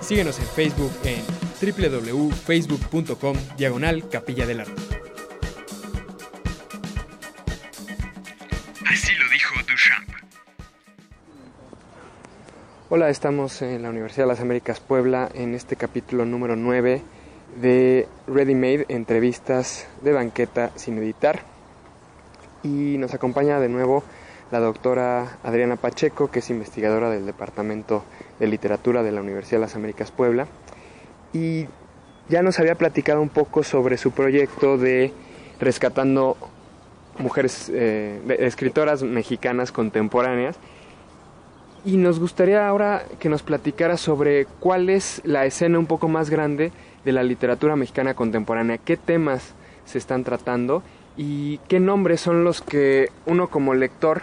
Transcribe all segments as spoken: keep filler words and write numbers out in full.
Síguenos en Facebook en www.facebook.com diagonal Capilla del Arte. Así lo dijo Duchamp. Hola, estamos en la Universidad de las Américas Puebla en este capítulo número nueve de Readymade, entrevistas de banqueta sin editar. Y nos acompaña de nuevo la doctora Adriana Pacheco, que es investigadora del Departamento de Literatura de la Universidad de las Américas Puebla, y ya nos había platicado un poco sobre su proyecto de Rescatando Mujeres, eh, Escritoras Mexicanas Contemporáneas, y nos gustaría ahora que nos platicara sobre cuál es la escena un poco más grande de la literatura mexicana contemporánea, qué temas se están tratando y qué nombres son los que uno como lector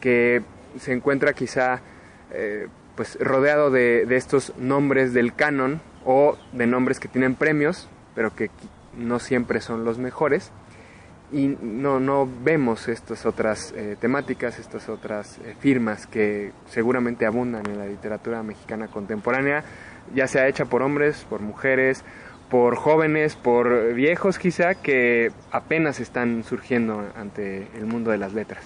que se encuentra quizá eh, pues rodeado de, de estos nombres del canon o de nombres que tienen premios, pero que no siempre son los mejores, y no, no vemos estas otras eh, temáticas, estas otras eh, firmas que seguramente abundan en la literatura mexicana contemporánea, ya sea hecha por hombres, por mujeres, por jóvenes, por viejos quizá, que apenas están surgiendo ante el mundo de las letras.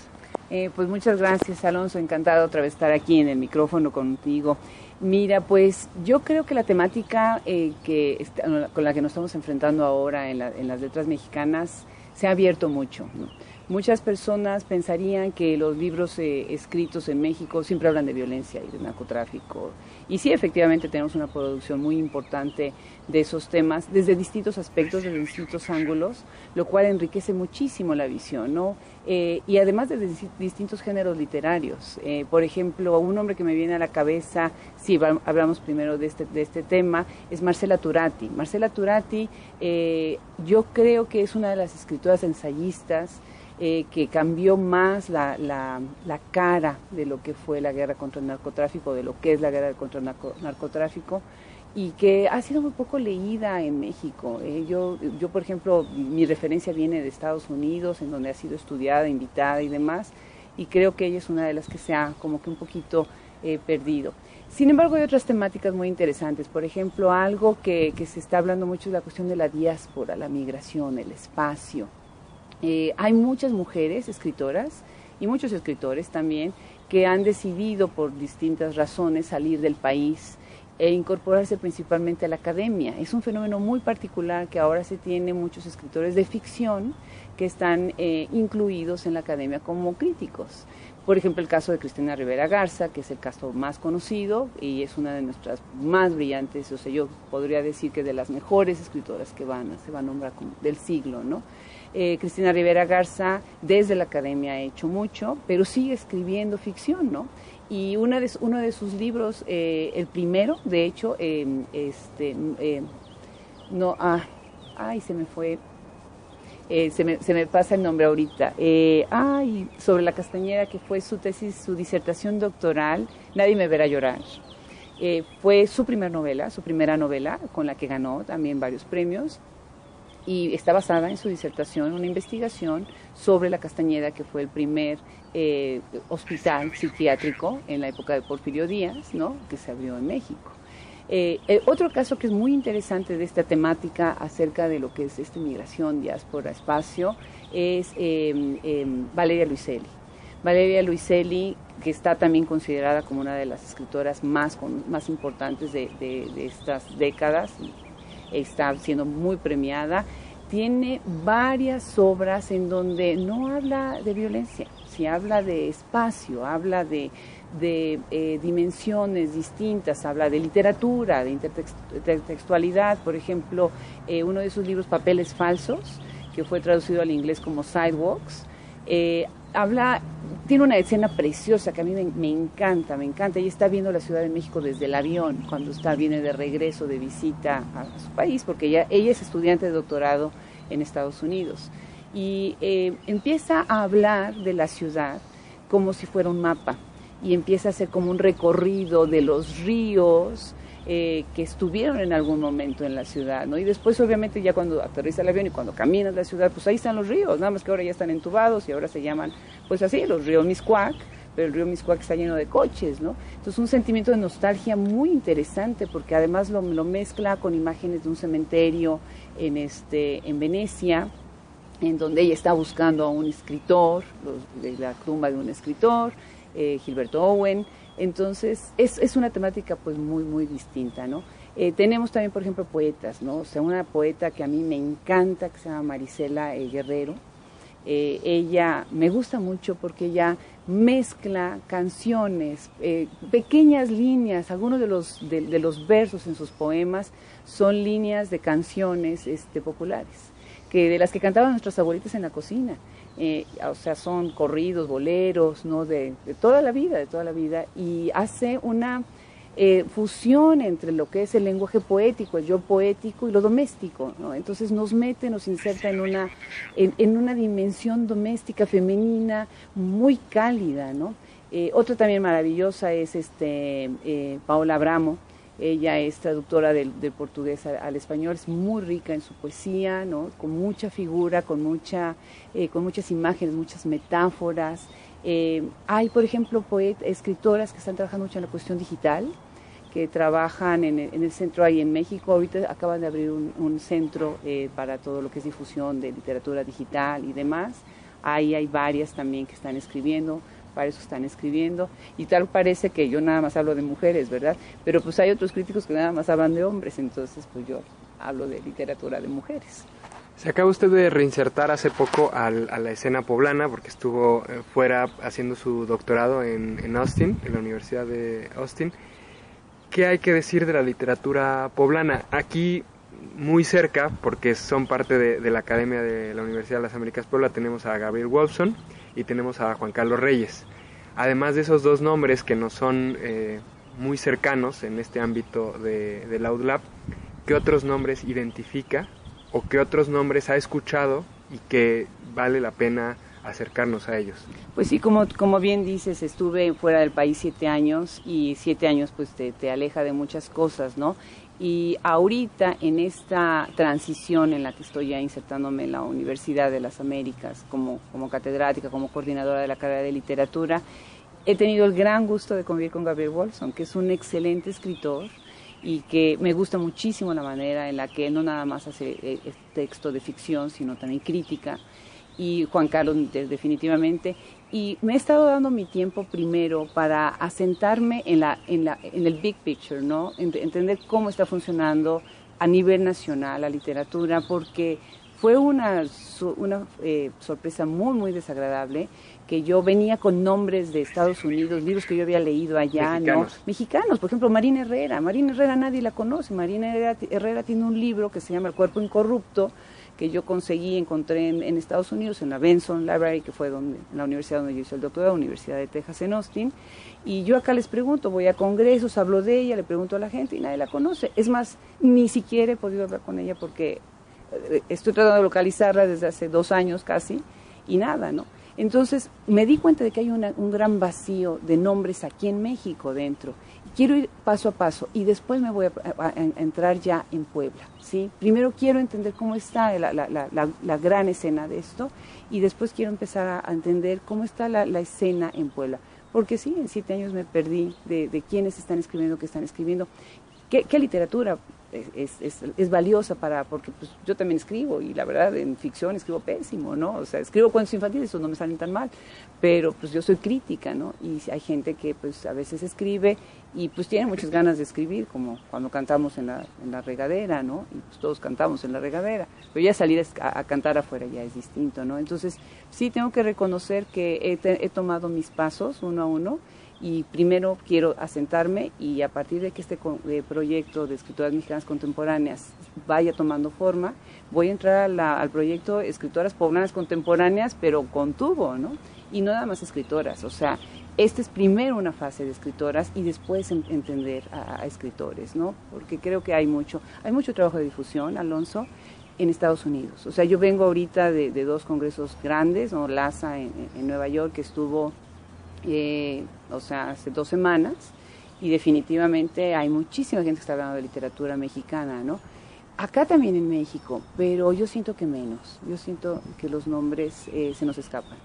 Eh, pues muchas gracias, Alonso, encantado otra vez estar aquí en el micrófono contigo. Mira, pues yo creo que la temática eh, que está, con la que nos estamos enfrentando ahora en, la, en las letras mexicanas se ha abierto mucho, ¿no? Muchas personas pensarían que los libros eh, escritos en México siempre hablan de violencia y de narcotráfico. Y sí, efectivamente tenemos una producción muy importante de esos temas, desde distintos aspectos, desde distintos ángulos, lo cual enriquece muchísimo la visión, ¿no? Eh, y además desde distintos géneros literarios. Eh, por ejemplo, un nombre que me viene a la cabeza, si hablamos primero de este, de este tema, es Marcela Turati. Marcela Turati, eh, yo creo que es una de las escritoras ensayistas Eh, que cambió más la, la, la cara de lo que fue la guerra contra el narcotráfico, de lo que es la guerra contra el narco, narcotráfico, y que ha sido muy poco leída en México. Eh, yo, yo, por ejemplo, mi referencia viene de Estados Unidos, en donde ha sido estudiada, invitada y demás, y creo que ella es una de las que se ha como que un poquito eh, perdido. Sin embargo, hay otras temáticas muy interesantes. Por ejemplo, algo que, que se está hablando mucho es la cuestión de la diáspora, la migración, el espacio. Eh, hay muchas mujeres escritoras y muchos escritores también que han decidido por distintas razones salir del país e incorporarse principalmente a la academia. Es un fenómeno muy particular que ahora se tiene muchos escritores de ficción que están eh, incluidos en la academia como críticos. Por ejemplo, el caso de Cristina Rivera Garza, que es el caso más conocido y es una de nuestras más brillantes, o sea, yo podría decir que de las mejores escritoras que van, se va a nombrar como del siglo, ¿no? Eh, Cristina Rivera Garza desde la academia ha hecho mucho, pero sigue escribiendo ficción, ¿no? Y una de, uno de sus libros, eh, el primero, de hecho, eh, este, eh, no, ah, ay, se me fue, eh, se, me, se me pasa el nombre ahorita, eh, ay, sobre la Castañeda, que fue su tesis, su disertación doctoral, Nadie me verá llorar. Eh, fue su primer novela, su primera novela, con la que ganó también varios premios. Y está basada en su disertación, una investigación sobre la Castañeda, que fue el primer eh, hospital psiquiátrico en la época de Porfirio Díaz, ¿no?, que se abrió en México. Eh, eh, otro caso que es muy interesante de esta temática acerca de lo que es esta migración, diáspora, espacio, es eh, eh, Valeria Luiselli. Valeria Luiselli, que está también considerada como una de las escritoras más, con, más importantes de, de, de estas décadas, está siendo muy premiada, tiene varias obras en donde no habla de violencia, si habla de espacio, habla de, de eh, dimensiones distintas, habla de literatura, de intertextualidad. Por ejemplo, eh, uno de sus libros, Papeles Falsos, que fue traducido al inglés como Sidewalks, eh, habla, tiene una escena preciosa que a mí me, me encanta, me encanta. Ella está viendo la Ciudad de México desde el avión, cuando está, viene de regreso, de visita a su país, porque ella, ella es estudiante de doctorado en Estados Unidos. Y eh, empieza a hablar de la ciudad como si fuera un mapa, y empieza a hacer como un recorrido de los ríos eh, que estuvieron en algún momento en la ciudad, ¿no? Y después, obviamente, ya cuando aterriza el avión y cuando caminas la ciudad, pues ahí están los ríos, nada más que ahora ya están entubados y ahora se llaman, pues así, los ríos Mixcoac, pero el río Mixcoac está lleno de coches, ¿no? Entonces un sentimiento de nostalgia muy interesante, porque además lo, lo mezcla con imágenes de un cementerio en, este, en Venecia, en donde ella está buscando a un escritor, los, de la tumba de un escritor, eh, Gilberto Owen. Entonces es, es una temática pues muy, muy distinta, ¿no? Eh, tenemos también, por ejemplo, poetas, ¿no? O sea, una poeta que a mí me encanta, que se llama Marisela eh, Guerrero. Eh, ella me gusta mucho porque ella mezcla canciones, eh, pequeñas líneas. Algunos de los, de, de los versos en sus poemas son líneas de canciones este, populares, que de las que cantaban nuestras abuelitas en la cocina. Eh, o sea, son corridos, boleros, ¿no? De, de toda la vida, de toda la vida, y hace una... Eh, fusión entre lo que es el lenguaje poético, el yo poético y lo doméstico, ¿no? Entonces nos mete, nos inserta en una, en, en una dimensión doméstica, femenina, muy cálida, ¿no? Eh, otra también maravillosa es este, eh, Paola Abramo. Ella es traductora del, del portugués al, al español, es muy rica en su poesía, ¿no? Con mucha figura, con, mucha, eh, con muchas imágenes, muchas metáforas. Eh, hay, por ejemplo, poetas, escritoras que están trabajando mucho en la cuestión digital, que trabajan en el, en el centro ahí en México. Ahorita acaban de abrir un, un centro eh, para todo lo que es difusión de literatura digital y demás. Ahí hay varias también que están escribiendo, para eso están escribiendo, y tal parece que yo nada más hablo de mujeres, ¿verdad? Pero pues hay otros críticos que nada más hablan de hombres, entonces pues yo hablo de literatura de mujeres. Se acaba usted de reinsertar hace poco al, a la escena poblana, porque estuvo fuera haciendo su doctorado en, en Austin, en la Universidad de Austin. ¿Qué hay que decir de la literatura poblana? Aquí, muy cerca, porque son parte de, de la Academia de la Universidad de las Américas Puebla, tenemos a Gabriel Wolfson y tenemos a Juan Carlos Reyes. Además de esos dos nombres que nos son eh, muy cercanos en este ámbito de, de LaudLab, ¿qué otros nombres identifica o qué otros nombres ha escuchado y que vale la pena acercarnos a ellos? Pues sí, como, como bien dices, estuve fuera del país siete años y siete años pues te, te aleja de muchas cosas, ¿no? Y ahorita en esta transición en la que estoy ya insertándome en la Universidad de las Américas como, como catedrática, como coordinadora de la carrera de literatura, he tenido el gran gusto de convivir con Gabriel Wolfson, que es un excelente escritor, y que me gusta muchísimo la manera en la que no nada más hace eh, texto de ficción, sino también crítica, y Juan Carlos definitivamente. Y me he estado dando mi tiempo primero para asentarme en, la, en, la, en el big picture, ¿no? Ent- entender cómo está funcionando a nivel nacional la literatura, porque fue una, una eh, sorpresa muy, muy desagradable, que yo venía con nombres de Estados Unidos, libros que yo había leído allá, mexicanos, ¿no? Mexicanos, por ejemplo, Marina Herrera. Marina Herrera nadie la conoce. Marina Herrera, Herrera tiene un libro que se llama El cuerpo incorrupto, que yo conseguí, encontré en, en Estados Unidos, en la Benson Library, que fue donde, en la universidad donde yo hice el doctorado, Universidad de Texas en Austin. Y yo acá les pregunto, voy a congresos, hablo de ella, le pregunto a la gente y nadie la conoce. Es más, ni siquiera he podido hablar con ella porque estoy tratando de localizarla desde hace dos años casi y nada, ¿no? Entonces me di cuenta de que hay una, un gran vacío de nombres aquí en México dentro. Quiero ir paso a paso y después me voy a, a, a entrar ya en Puebla, ¿sí? Primero quiero entender cómo está la, la, la, la gran escena de esto y después quiero empezar a entender cómo está la, la escena en Puebla. Porque sí, en siete años me perdí de, de quiénes están escribiendo, qué están escribiendo, qué, qué literatura Es, es, es valiosa para, porque pues, yo también escribo y la verdad en ficción escribo pésimo, ¿no? O sea, escribo cuentos infantiles, esos no me salen tan mal, pero pues yo soy crítica, ¿no? Y hay gente que pues a veces escribe y pues tiene muchas ganas de escribir, como cuando cantamos en la, en la regadera, ¿no? Y pues todos cantamos en la regadera, pero ya salir a, a cantar afuera ya es distinto, ¿no? Entonces sí tengo que reconocer que he, te, he tomado mis pasos uno a uno. Y primero quiero asentarme y a partir de que este proyecto de Escritoras Mexicanas Contemporáneas vaya tomando forma, voy a entrar a la, al proyecto Escritoras Poblanas Contemporáneas, pero con tubo, ¿no? Y no nada más escritoras, o sea, esta es primero una fase de escritoras y después en, entender a, a escritores, ¿no? Porque creo que hay mucho, hay mucho trabajo de difusión, Alonso, en Estados Unidos. O sea, yo vengo ahorita de, de dos congresos grandes, ¿no? LASA en, en Nueva York, que estuvo... Eh, o sea, hace dos semanas, y definitivamente hay muchísima gente que está hablando de literatura mexicana, ¿no? Acá también en México, pero yo siento que menos, yo siento que los nombres eh, se nos escapan.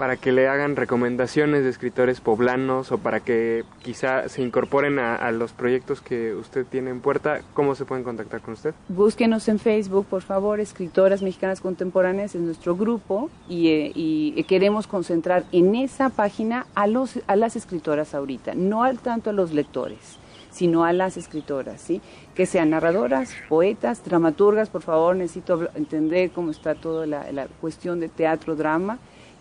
para que le hagan recomendaciones de escritores poblanos o para que quizá se incorporen a, a los proyectos que usted tiene en puerta, ¿cómo se pueden contactar con usted? Búsquenos en Facebook, por favor, Escritoras Mexicanas Contemporáneas es nuestro grupo y, eh, y queremos concentrar en esa página a, los, a las escritoras ahorita, no al tanto a los lectores, sino a las escritoras, ¿sí? Que sean narradoras, poetas, dramaturgas, por favor, necesito entender cómo está toda la, la cuestión de teatro, drama,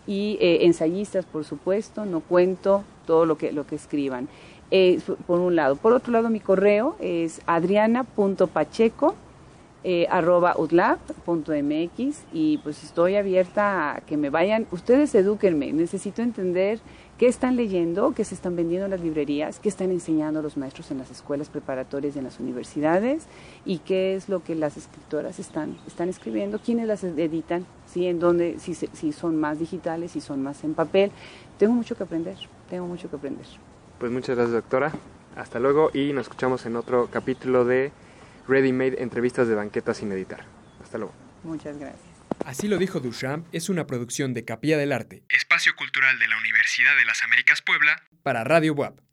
y eh, ensayistas, por supuesto, no cuento todo lo que, lo que escriban, eh, por un lado. Por otro lado, mi correo es adriana.pacheco, eh, arroba utlab.mx, y pues estoy abierta a que me vayan, ustedes edúquenme, necesito entender qué están leyendo, qué se están vendiendo en las librerías, qué están enseñando los maestros en las escuelas preparatorias y en las universidades, y qué es lo que las escritoras están, están escribiendo, quiénes las editan, ¿sí? En dónde, si, si son más digitales, si son más en papel. Tengo mucho que aprender, tengo mucho que aprender. Pues muchas gracias, doctora. Hasta luego y nos escuchamos en otro capítulo de Readymade, entrevistas de banqueta sin editar. Hasta luego. Muchas gracias. Así lo dijo Duchamp es una producción de Capilla del Arte, espacio cultural de la Universidad de las Américas Puebla, para Radio B U A P.